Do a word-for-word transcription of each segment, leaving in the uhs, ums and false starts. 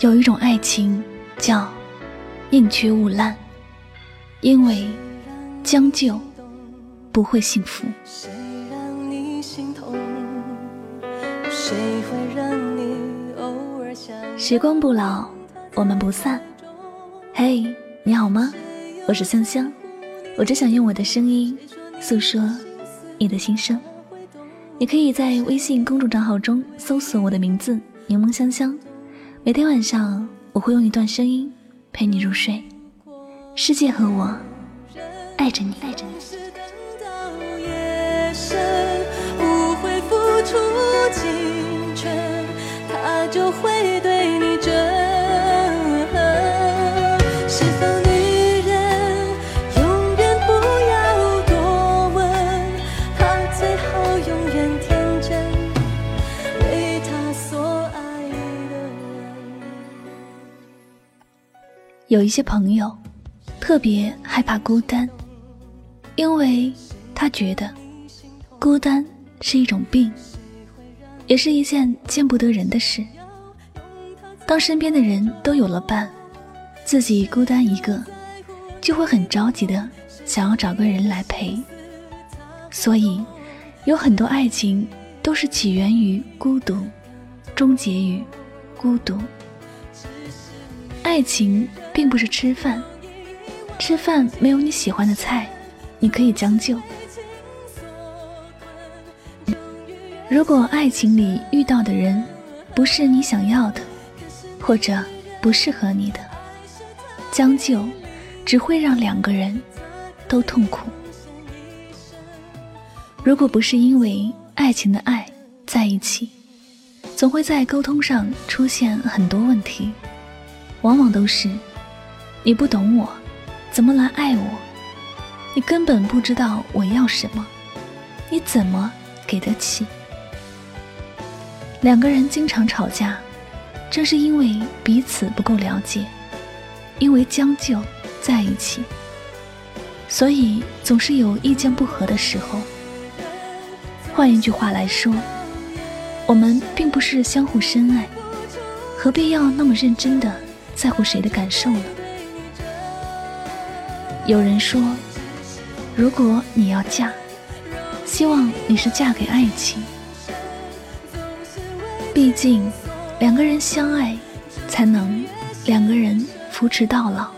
有一种爱情叫宁缺毋滥，因为将就不会幸福。谁让你心痛，谁会让你偶尔想。时光不老，我们不散。嘿、hey, 你好吗？我是香香，我只想用我的声音诉说你的心声。你可以在微信公众账号中搜索我的名字柠檬香香，每天晚上我会用一段声音陪你入睡。世界和我爱着你，爱着你。有一些朋友特别害怕孤单，因为他觉得孤单是一种病，也是一件见不得人的事。当身边的人都有了伴，自己孤单一个，就会很着急的想要找个人来陪。所以有很多爱情都是起源于孤独，终结于孤独。爱情并不是吃饭，吃饭没有你喜欢的菜，你可以将就。如果爱情里遇到的人不是你想要的，或者不适合你的，将就只会让两个人都痛苦。如果不是因为爱情的爱在一起，总会在沟通上出现很多问题。往往都是你不懂我，怎么来爱我，你根本不知道我要什么，你怎么给得起。两个人经常吵架，这是因为彼此不够了解，因为将就在一起，所以总是有意见不合的时候。换一句话来说，我们并不是相互深爱，何必要那么认真的在乎谁的感受呢？有人说，如果你要嫁，希望你是嫁给爱情。毕竟两个人相爱，才能两个人扶持到老。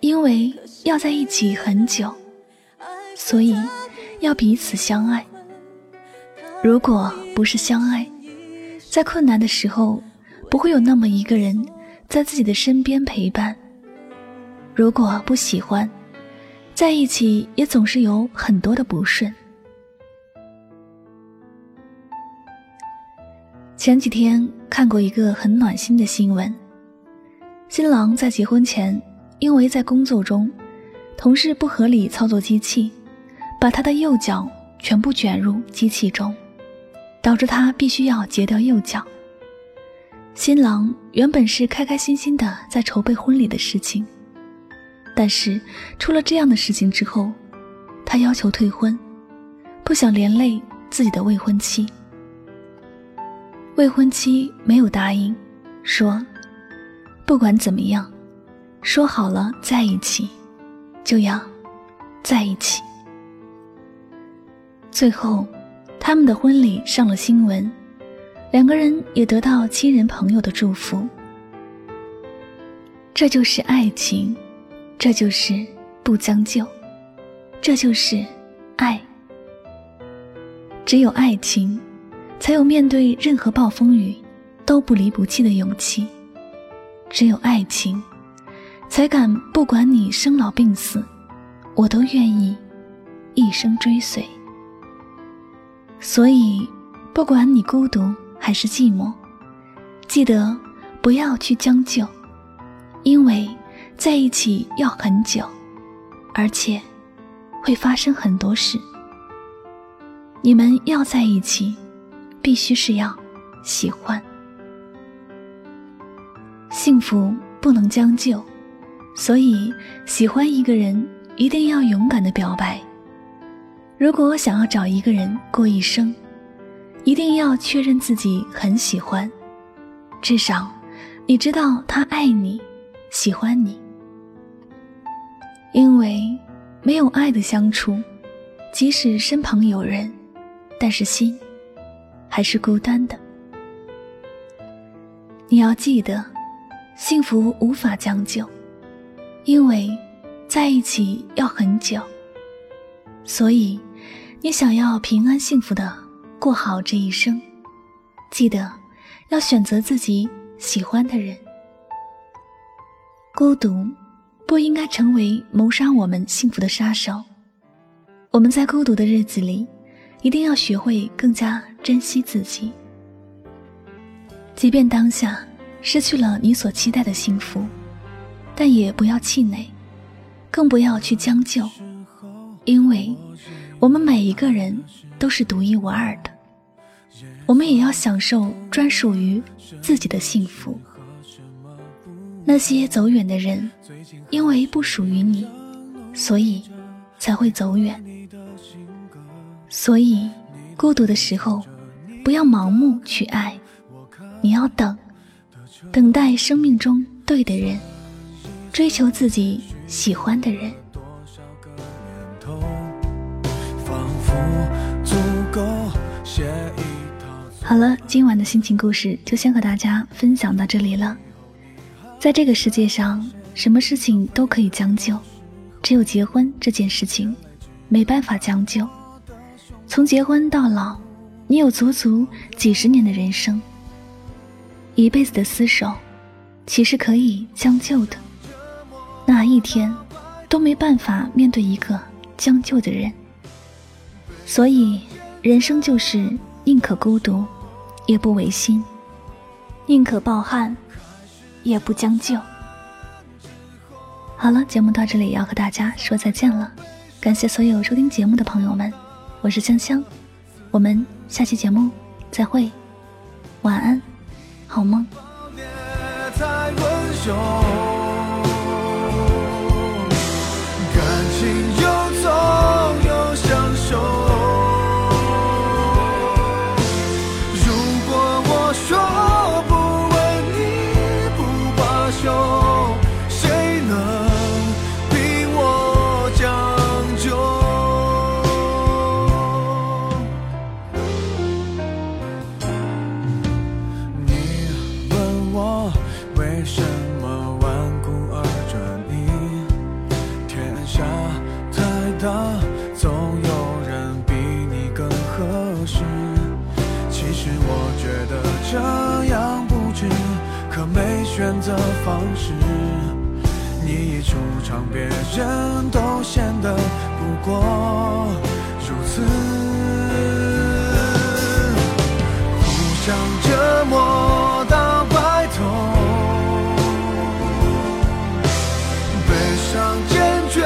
因为要在一起很久，所以要彼此相爱。如果不是相爱，在困难的时候，不会有那么一个人在自己的身边陪伴。如果不喜欢，在一起也总是有很多的不顺。前几天看过一个很暖心的新闻，新郎在结婚前，因为在工作中同事不合理操作机器，把他的右脚全部卷入机器中，导致他必须要截掉右脚。新郎原本是开开心心的在筹备婚礼的事情，但是出了这样的事情之后，他要求退婚，不想连累自己的未婚妻。未婚妻没有答应，说不管怎么样，说好了在一起，就要在一起。最后，他们的婚礼上了新闻。两个人也得到亲人朋友的祝福。这就是爱情，这就是不将就，这就是爱。只有爱情，才有面对任何暴风雨都不离不弃的勇气。只有爱情，才敢不管你生老病死，我都愿意一生追随。所以，不管你孤独还是寂寞，记得不要去将就，因为在一起要很久，而且会发生很多事。你们要在一起，必须是要喜欢。幸福不能将就，所以喜欢一个人一定要勇敢地表白。如果想要找一个人过一生，一定要确认自己很喜欢，至少你知道他爱你，喜欢你。因为没有爱的相处，即使身旁有人，但是心还是孤单的。你要记得，幸福无法将就，因为在一起要很久。所以你想要平安幸福的过好这一生，记得要选择自己喜欢的人。孤独不应该成为谋杀我们幸福的杀手，我们在孤独的日子里一定要学会更加珍惜自己。即便当下失去了你所期待的幸福，但也不要气馁，更不要去将就，因为我们每一个人都是独一无二的，我们也要享受专属于自己的幸福。那些走远的人，因为不属于你，所以才会走远。所以孤独的时候，不要盲目去爱，你要等，等待生命中对的人，追求自己喜欢的人。好了，今晚的心情故事就先和大家分享到这里了。在这个世界上，什么事情都可以将就，只有结婚这件事情没办法将就。从结婚到老，你有足足几十年的人生，一辈子的厮守岂是可以将就的？哪一天都没办法面对一个将就的人。所以人生就是宁可孤独也不违心，宁可抱憾也不将就。好了，节目到这里要和大家说再见了，感谢所有收听节目的朋友们，我是香香，我们下期节目再会，晚安，好梦。感情有总有相守，总有人比你更合适。其实我觉得这样不值，可没选择方式。你一出场，别人都显得不过如此。互相折磨到白头，悲伤坚决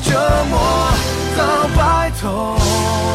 折磨到白头。